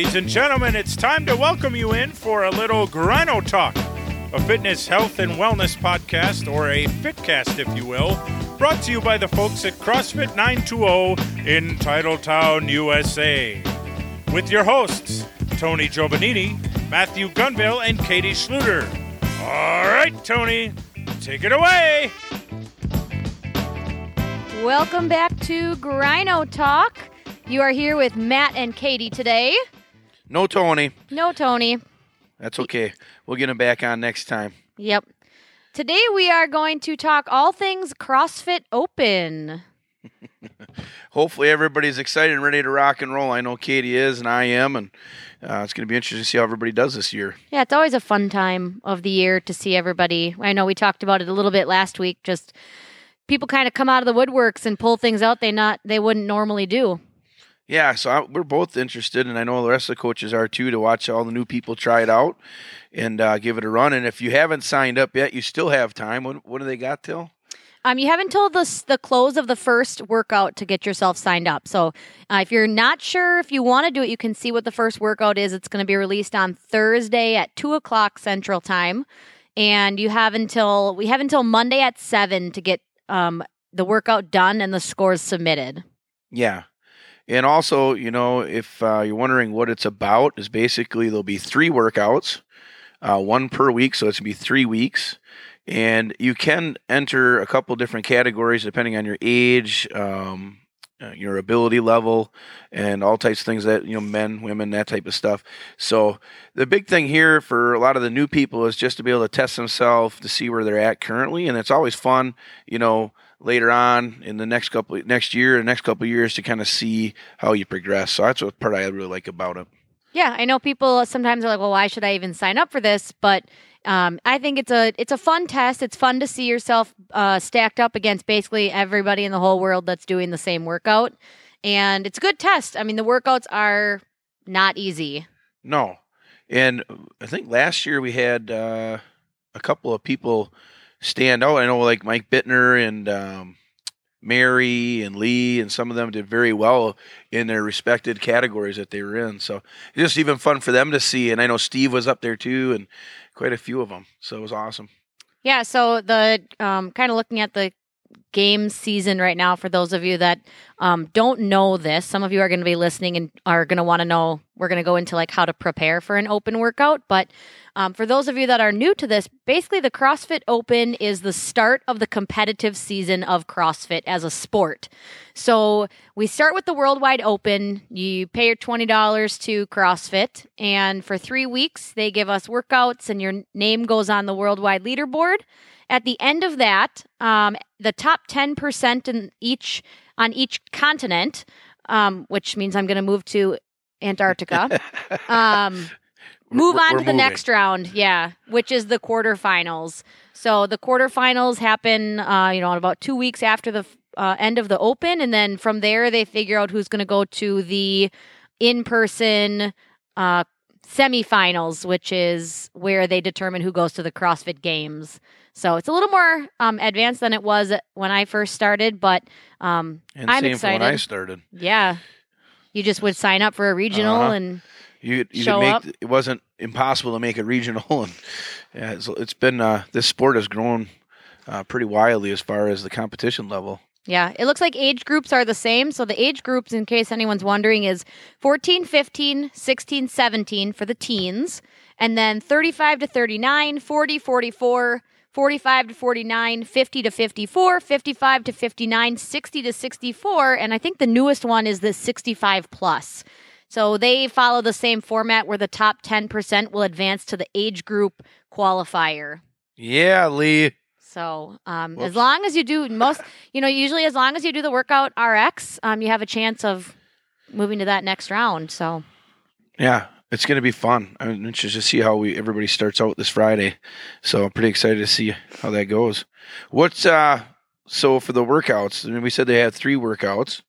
Ladies and gentlemen, it's time to welcome you in for a little Grino Talk, a fitness, health, and wellness podcast, or a fitcast, if you will, brought to you by the folks at CrossFit 920 in Titletown, USA, with your hosts, Tony Giovanini, Matthew Gunville, and Katie Schluter. All right, Tony, take it away. Welcome back to Grino Talk. You are here with Matt and Katie today. No Tony. No Tony. That's okay. We'll get him back on next time. Yep. Today we are going to talk all things CrossFit Open. Hopefully everybody's excited and ready to rock and roll. I know Katie is and I am, and it's going to be interesting to see how everybody does this year. Yeah, it's always a fun time of the year to see everybody. I know we talked about it a little bit last week. Just people kind of come out of the woodworks and pull things out they wouldn't normally do. Yeah, so we're both interested, and I know the rest of the coaches are too, to watch all the new people try it out and give it a run. And if you haven't signed up yet, you still have time. What do they got till? You have until the close of the first workout to get yourself signed up. So if you're not sure if you want to do it, you can see what the first workout is. It's going to be released on Thursday at 2 o'clock Central Time. And we have until Monday at 7 to get the workout done and the scores submitted. Yeah. And also, you know, if you're wondering what it's about, is basically there'll be 3 workouts, one per week, so it's going to be 3 weeks. And you can enter a couple different categories depending on your age, your ability level, and all types of things that, you know, men, women, that type of stuff. So the big thing here for a lot of the new people is just to be able to test themselves to see where they're at currently. And it's always fun, you know, later on in the next couple years to kind of see how you progress. So that's what part I really like about it. Yeah, I know people sometimes are like, well, why should I even sign up for this? But I think it's a fun test. It's fun to see yourself stacked up against basically everybody in the whole world that's doing the same workout. And it's a good test. I mean, the workouts are not easy. No. And I think last year we had a couple of people stand out. I know like Mike Bittner and Mary and Lee, and some of them did very well in their respected categories that they were in. So it's just even fun for them to see. And I know Steve was up there too, and quite a few of them. So it was awesome. Yeah. So the kind of looking at the game season right now, for those of you that don't know this, some of you are going to be listening and are going to want to know, we're going to go into like how to prepare for an open workout. But for those of you that are new to this, basically the CrossFit Open is the start of the competitive season of CrossFit as a sport. So we start with the Worldwide Open. You pay your $20 to CrossFit, and for 3 weeks they give us workouts, and your name goes on the worldwide leaderboard. At the end of that, the top 10% on each continent, which means I'm going to move to Antarctica, move on to the next round, yeah, which is the quarterfinals. So the quarterfinals happen, about 2 weeks after the end of the Open, and then from there they figure out who's going to go to the in-person semifinals, which is where they determine who goes to the CrossFit Games. So it's a little more advanced than it was when I first started, but I'm excited. And same for when I started. Yeah. You just would sign up for a regional and you show up. It wasn't impossible to make a regional. And yeah, it's been this sport has grown pretty wildly as far as the competition level. Yeah. It looks like age groups are the same. So the age groups, in case anyone's wondering, is 14, 15, 16, 17 for the teens, and then 35 to 39, 40, 44, 45 to 49, 50 to 54, 55 to 59, 60 to 64, and I think the newest one is the 65 plus. So they follow the same format where the top 10% will advance to the age group qualifier. Yeah, Lee. So as long as you do usually as long as you do the workout RX, you have a chance of moving to that next round. So yeah. It's going to be fun. I'm interested to see how everybody starts out this Friday. So I'm pretty excited to see how that goes. So for the workouts, we said they had 3 workouts.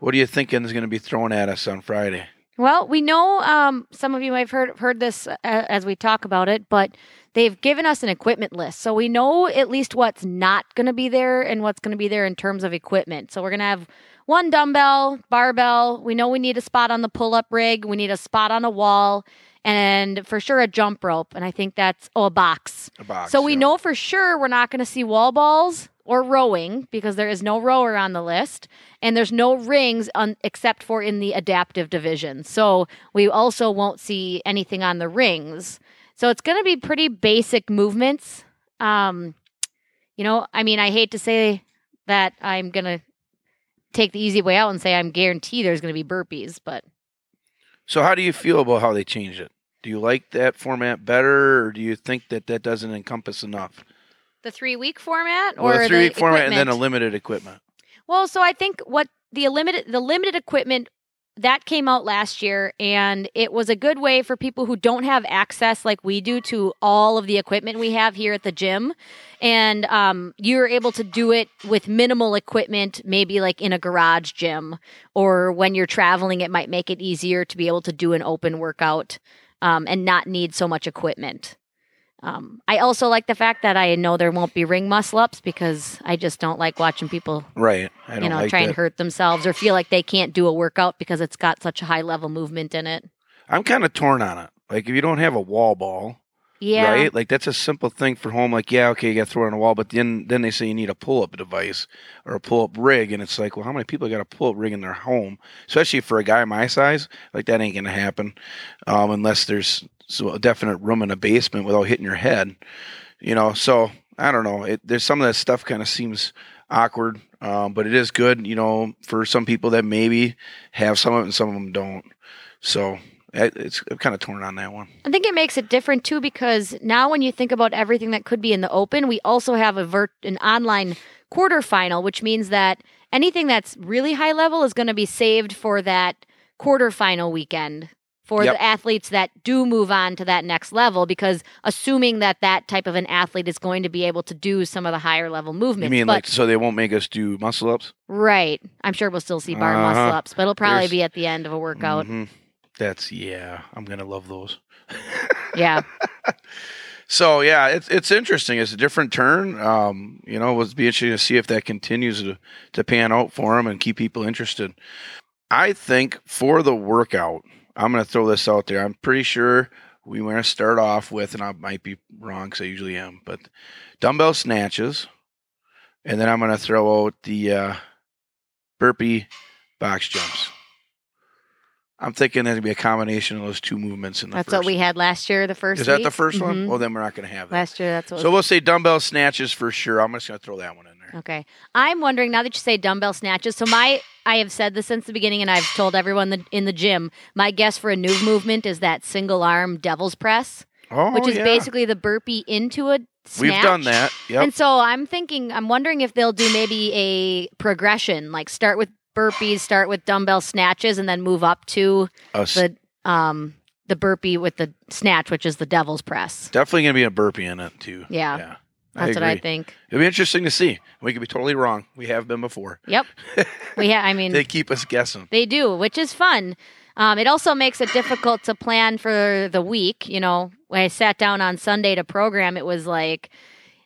What are you thinking is going to be thrown at us on Friday? Well, we know some of you might have heard this as we talk about it, but they've given us an equipment list. So we know at least what's not going to be there and what's going to be there in terms of equipment. So we're going to have one dumbbell, barbell. We know we need a spot on the pull-up rig. We need a spot on a wall. And for sure, a jump rope. And I think that's a box. A box. So we know for sure we're not going to see wall balls or rowing because there is no rower on the list. And there's no rings except for in the adaptive division. So we also won't see anything on the rings. So it's going to be pretty basic movements. I hate to say that I'm going to take the easy way out and say I'm guaranteed there's going to be burpees, but... So how do you feel about how they changed it? Do you like that format better, or do you think that doesn't encompass enough? The 3-week format, or the 3-week format, and then a limited equipment. Well, so I think what the limited equipment that came out last year, and it was a good way for people who don't have access like we do to all of the equipment we have here at the gym, and you're able to do it with minimal equipment, maybe like in a garage gym, or when you're traveling, it might make it easier to be able to do an open workout and not need so much equipment. I also like the fact that I know there won't be ring muscle-ups because I just don't like watching people and hurt themselves or feel like they can't do a workout because it's got such a high-level movement in it. I'm kind of torn on it. Like, if you don't have a wall ball, right? Like, that's a simple thing for home. Like, yeah, okay, you got to throw it on a wall, but then they say you need a pull-up device or a pull-up rig, and it's like, well, how many people got a pull-up rig in their home? Especially for a guy my size, like, that ain't going to happen unless there's... So a definite room in a basement without hitting your head, So I don't know. There's some of that stuff kind of seems awkward, but it is good, for some people that maybe have some of it and some of them don't. So I'm kind of torn on that one. I think it makes it different too because now when you think about everything that could be in the open, we also have an online quarterfinal, which means that anything that's really high level is going to be saved for that quarterfinal weekend. For the athletes that do move on to that next level, because assuming that type of an athlete is going to be able to do some of the higher level movements. You mean so they won't make us do muscle ups? Right. I'm sure we'll still see bar muscle ups, but it'll probably be at the end of a workout. Mm-hmm. I'm going to love those. Yeah. So, it's interesting. It's a different turn. It would be interesting to see if that continues to pan out for them and keep people interested. I think for the workout, I'm going to throw this out there. I'm pretty sure we want to start off with, and I might be wrong because I usually am, but dumbbell snatches. And then I'm going to throw out the burpee box jumps. I'm thinking there's going to be a combination of those two movements in the first. That's what we had last year, the first week. Is that the first one? Well, then we're not going to have that. Last year, that's what we'll say dumbbell snatches for sure. I'm just going to throw that one in there. Okay. I'm wondering, now that you say dumbbell snatches, so I have said this since the beginning, and I've told everyone in the gym, my guess for a new movement is that single-arm devil's press, which is basically the burpee into a snatch. We've done that, yep. And so I'm wondering if they'll do maybe a progression, like start with burpees, start with dumbbell snatches, and then move up to the burpee with the snatch, which is the devil's press. Definitely going to be a burpee in it, too. Yeah. That's what I think. It'll be interesting to see. We could be totally wrong. We have been before. Yep. They keep us guessing. They do, which is fun. It also makes it difficult to plan for the week. When I sat down on Sunday to program, it was like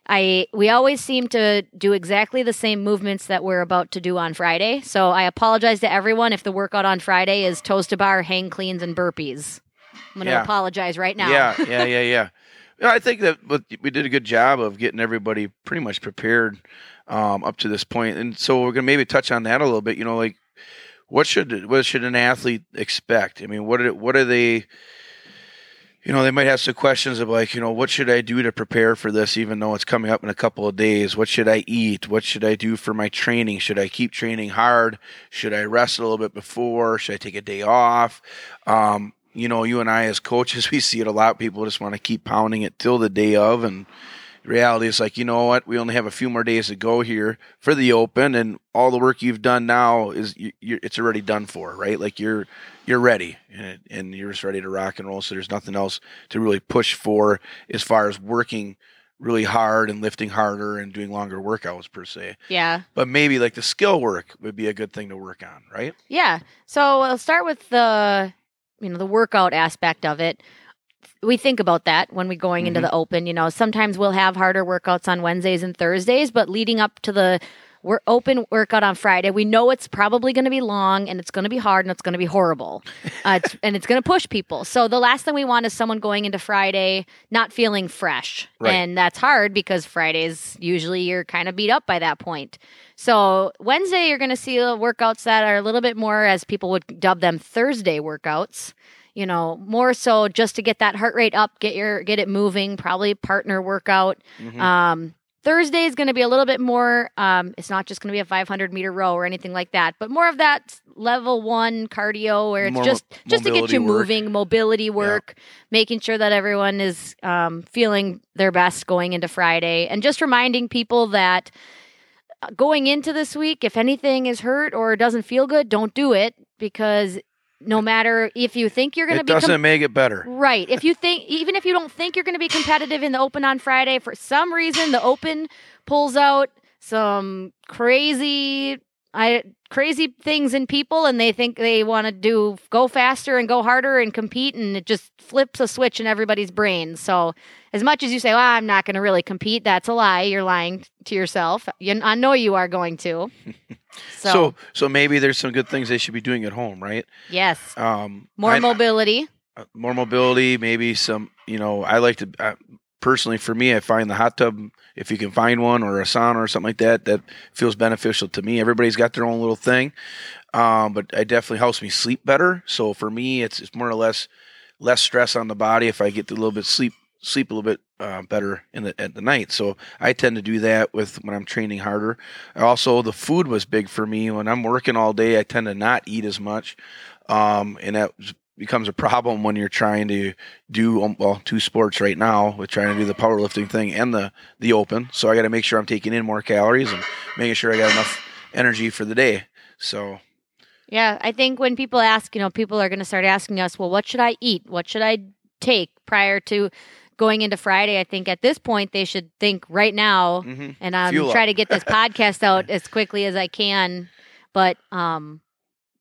we always seem to do exactly the same movements that we're about to do on Friday. So I apologize to everyone if the workout on Friday is toes-to-bar, hang cleans, and burpees. I'm going to apologize right now. Yeah. I think that we did a good job of getting everybody pretty much prepared up to this point. And so we're going to maybe touch on that a little bit. Like what should an athlete expect? I mean, what are they, they might have some questions of like, what should I do to prepare for this, even though it's coming up in a couple of days? What should I eat? What should I do for my training? Should I keep training hard? Should I rest a little bit before? Should I take a day off? You and I as coaches, we see it a lot. People just want to keep pounding it till the day of. And reality is like, you know what? We only have a few more days to go here for the Open. And all the work you've done now is it's already done for, right? Like you're ready and you're just ready to rock and roll. So there's nothing else to really push for as far as working really hard and lifting harder and doing longer workouts per se. Yeah. But maybe like the skill work would be a good thing to work on, right? Yeah. So we'll start with the you know, the workout aspect of it. We think about that when we're going into the Open. You know, sometimes we'll have harder workouts on Wednesdays and Thursdays, but leading up to the Open workout on Friday, we know it's probably going to be long and it's going to be hard and it's going to be horrible, and it's going to push people. So the last thing we want is someone going into Friday not feeling fresh, and that's hard because Fridays usually you're kind of beat up by that point. So Wednesday you're going to see workouts that are a little bit more, as people would dub them, Thursday workouts. You know, more so just to get that heart rate up, get it moving, probably partner workout. Thursday is going to be a little bit more, it's not just going to be a 500-meter row or anything like that, but more of that level one cardio where it's more just to get you moving, mobility work, making sure that everyone is feeling their best going into Friday. And just reminding people that going into this week, if anything is hurt or doesn't feel good, don't do it, because no matter if you think you're going to be... It doesn't make it better. Right. If you think, even if you don't think you're going to be competitive in the Open on Friday, for some reason, the Open pulls out some crazy things in people, and they think they want to go faster and go harder and compete, and it just flips a switch in everybody's brain. So as much as you say, well, I'm not going to really compete, that's a lie. You're lying to yourself. I know you are going to. So maybe there's some good things they should be doing at home, right? Yes. Mobility. More mobility, maybe some, you know, I like to, personally for me, I find the hot tub, if you can find one, or a sauna or something like that, that feels beneficial to me. Everybody's got their own little thing, but it definitely helps me sleep better. So for me, it's more or less stress on the body if I get a little bit sleep a little bit better at the night. So I tend to do that when I'm training harder. Also, the food was big for me. When I'm working all day, I tend to not eat as much. And that becomes a problem when you're trying to do, well, two sports right now, with trying to do the powerlifting thing and the Open. So I got to make sure I'm taking in more calories and making sure I got enough energy for the day. So... yeah, I think when people ask, you know, people are going to start asking us, well, what should I eat? What should I take prior to going into Friday? I think at this point they should think right now, and I'm trying to get this podcast out as quickly as I can. But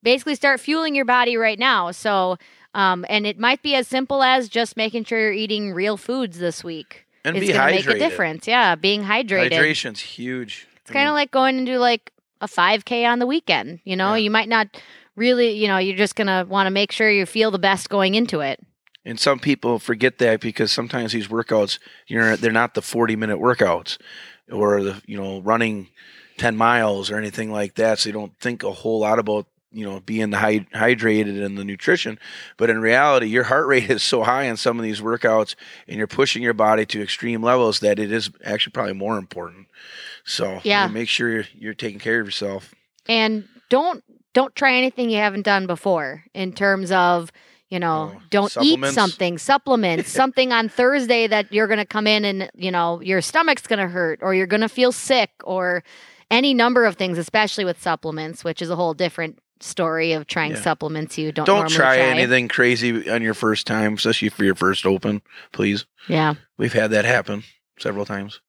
basically start fueling your body right now. So, and it might be as simple as just making sure you're eating real foods this week. And it's going to make a difference. Yeah, being hydrated. Hydration's huge. It's kind of like going into like a 5K on the weekend. You know, you might not really, you know, you're just going to want to make sure you feel the best going into it. And some people forget that, because sometimes these workouts, they're not the 40-minute workouts or the, you know, running 10 miles or anything like that. So you don't think a whole lot about, you know, being hydrated and the nutrition. But in reality, your heart rate is so high in some of these workouts, and you're pushing your body to extreme levels, that it is actually probably more important. So you know, make sure you're taking care of yourself. And don't try anything you haven't done before in terms of, you know, don't eat something, supplements, something on Thursday that you're going to come in and, you know, your stomach's going to hurt or you're going to feel sick or any number of things, especially with supplements, which is a whole different story of trying supplements you don't try anything crazy on your first time, especially for your first Open, please. Yeah. We've had that happen several times.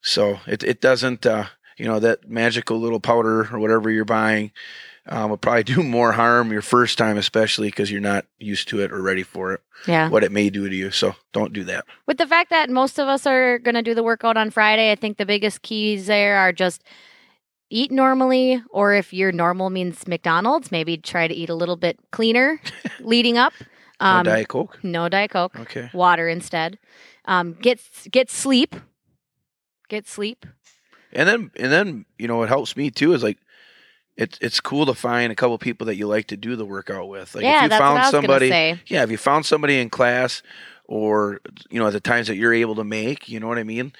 So it doesn't, you know, that magical little powder or whatever you're buying, will probably do more harm your first time, especially because you're not used to it or ready for it, what it may do to you. So don't do that. With the fact that most of us are going to do the workout on Friday, I think the biggest keys there are just eat normally, or if your normal means McDonald's, maybe try to eat a little bit cleaner leading up. No Diet Coke? No Diet Coke. Okay. Water instead. Get sleep. Get sleep. And then you know, it helps me too is like, It's cool to find a couple people that you like to do the workout with. Like if you that's found what I was somebody, say. Yeah, if you found somebody in class or, you know, at the times that you're able to make, you know what I mean?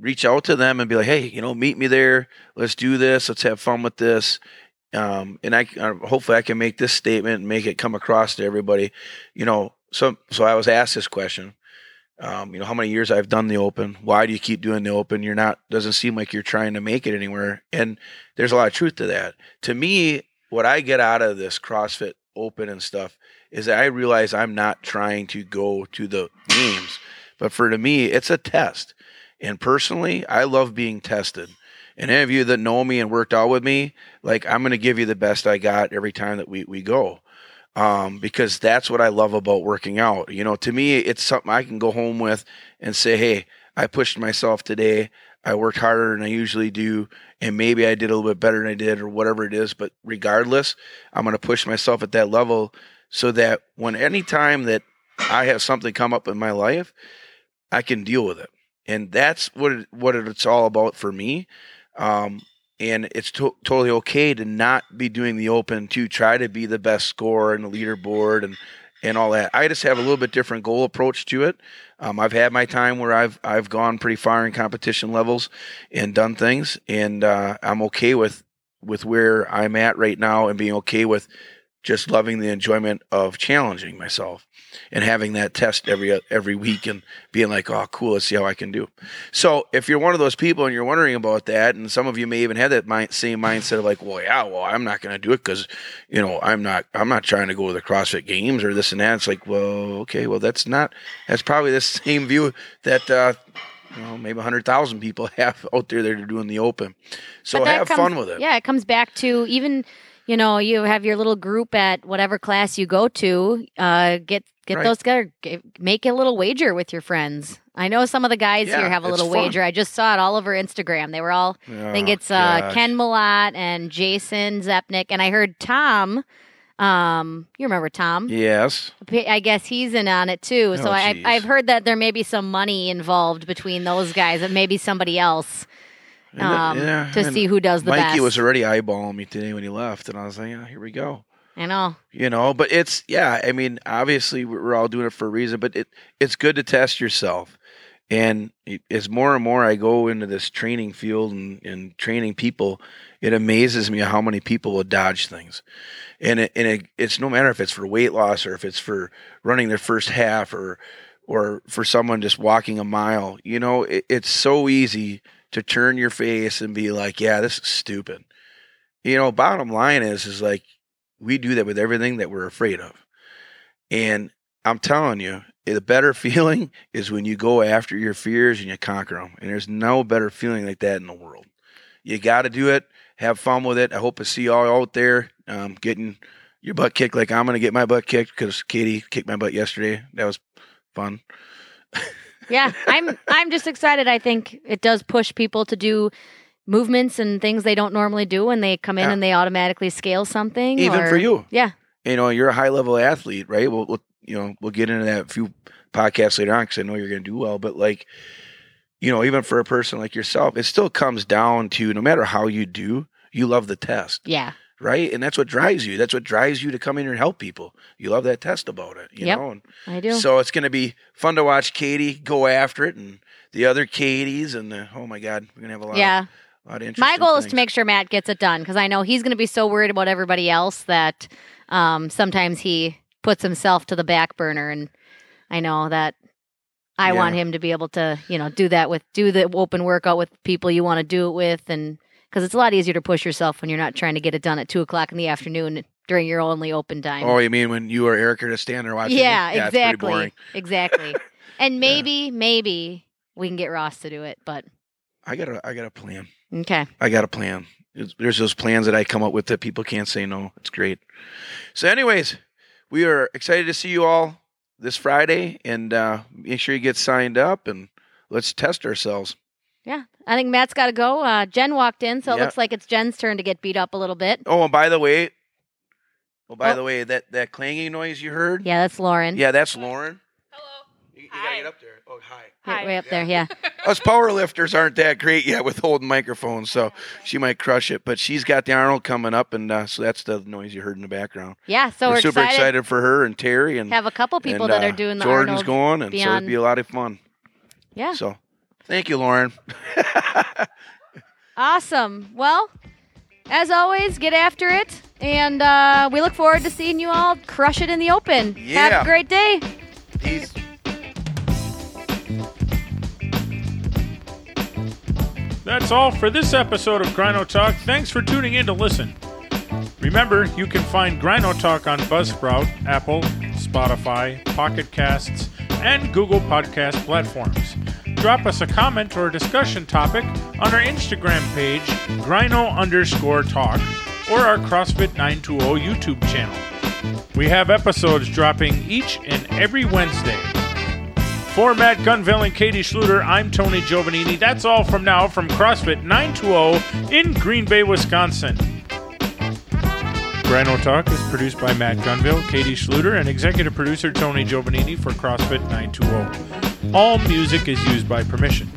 Reach out to them and be like, hey, you know, meet me there. Let's do this. Let's have fun with this. And hopefully I can make this statement and make it come across to everybody. You know, so I was asked this question. You know, how many years I've done the Open? Why do you keep doing the Open? Doesn't seem like you're trying to make it anywhere. And there's a lot of truth to that. To me, what I get out of this CrossFit Open and stuff is that I realize I'm not trying to go to the games, but to me, it's a test. And personally, I love being tested. And any of you that know me and worked out with me, like, I'm going to give you the best I got every time that we go. because that's what I love about working out. You know, to me, it's something I can go home with and say, hey, I pushed myself today. I worked harder than I usually do, and maybe I did a little bit better than I did or whatever it is. But regardless, I'm going to push myself at that level so that when any time that I have something come up in my life, I can deal with it. And that's what it's all about for me. And it's totally okay to not be doing the open, to try to be the best scorer and the leaderboard and all that. I just have a little bit different goal approach to it. I've had my time where I've gone pretty far in competition levels and done things, and I'm okay with where I'm at right now and being okay with just loving the enjoyment of challenging myself and having that test every week and being like, oh, cool, let's see how I can do. So if you're one of those people and you're wondering about that, and some of you may even have that same mindset of like, well, yeah, well, I'm not going to do it because, you know, I'm not trying to go to the CrossFit Games or this and that. It's like, well, okay, well, that's probably the same view that maybe 100,000 people have out there that are doing the open. So have fun with it. Yeah, it comes back to even – you know, you have your little group at whatever class you go to. Get right. Those together. Make a little wager with your friends. I know some of the guys here have a little wager. I just saw it all over Instagram. They were all, I think it's Ken Malott and Jason Zepnick. And I heard Tom. You remember Tom? Yes. I guess he's in on it too. Oh, so I've heard that there may be some money involved between those guys and maybe somebody else. To see who does the best. Mikey was already eyeballing me today when he left, and I was like, yeah, here we go. I know. You know, but it's, yeah, I mean, obviously we're all doing it for a reason, but it's good to test yourself. And as more and more I go into this training field and training people, it amazes me how many people will dodge things. And it's no matter if it's for weight loss or if it's for running their first half or for someone just walking a mile. You know, it's so easy to turn your face and be like, yeah, this is stupid. You know, bottom line is like, we do that with everything that we're afraid of. And I'm telling you, the better feeling is when you go after your fears and you conquer them. And there's no better feeling like that in the world. You got to do it. Have fun with it. I hope to see you all out there getting your butt kicked like I'm going to get my butt kicked because Katie kicked my butt yesterday. That was fun. Yeah, I'm just excited. I think it does push people to do movements and things they don't normally do, and they come in and they automatically scale something. Even for you, yeah. You know, you're a high level athlete, right? We'll get into that a few podcasts later on because I know you're going to do well. But like, you know, even for a person like yourself, it still comes down to no matter how you do, you love the test. Yeah. Right? And that's what drives you. That's what drives you to come in here and help people. You love that test about it. You know? And I do. So it's going to be fun to watch Katie go after it and the other Katies. And oh my God, we're going to have a lot of interesting My goal things. Is to make sure Matt gets it done because I know he's going to be so worried about everybody else that sometimes he puts himself to the back burner. And I know that I want him to be able to, you know, do the open workout with people you want to do it with and because it's a lot easier to push yourself when you're not trying to get it done at 2:00 in the afternoon during your only open time. Oh, you mean when you or Eric are just standing there watching? Yeah, yeah, exactly. It's pretty boring. Exactly. And maybe we can get Ross to do it, but I got a plan. Okay. I got a plan. There's those plans that I come up with that people can't say no. It's great. So, anyways, we are excited to see you all this Friday, and make sure you get signed up and let's test ourselves. Yeah, I think Matt's got to go. Jen walked in, so it looks like it's Jen's turn to get beat up a little bit. Oh, and by the way, that clanging noise you heard? Yeah, that's Lauren. Yeah, that's Lauren. Hello. You got to get up there. Oh, hi. Get way up there, yeah. Us power lifters aren't that great yet with holding microphones, so she might crush it. But she's got the Arnold coming up, and so that's the noise you heard in the background. Yeah, so we're super excited for her and Terry. And have a couple people that are doing the Jordan's Arnold going, and so it'd be a lot of fun. Yeah. So. Thank you, Lauren. Awesome. Well, as always, get after it. And we look forward to seeing you all crush it in the open. Yeah. Have a great day. Peace. That's all for this episode of Grino Talk. Thanks for tuning in to listen. Remember, you can find Grino Talk on Buzzsprout, Apple, Spotify, Pocket Casts, and Google Podcast platforms. Drop us a comment or a discussion topic on our Instagram page, Grino_Talk, or our CrossFit 920 YouTube channel. We have episodes dropping each and every Wednesday. For Matt Gunville and Katie Schluter, I'm Tony Giovanini. That's all from now from CrossFit 920 in Green Bay, Wisconsin. Grino Talk is produced by Matt Gunville, Katie Schluter, and executive producer Tony Giovanini for CrossFit 920. All music is used by permission.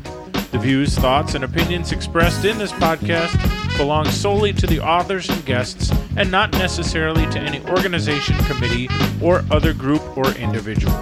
The views, thoughts, and opinions expressed in this podcast belong solely to the authors and guests and not necessarily to any organization, committee, or other group or individual.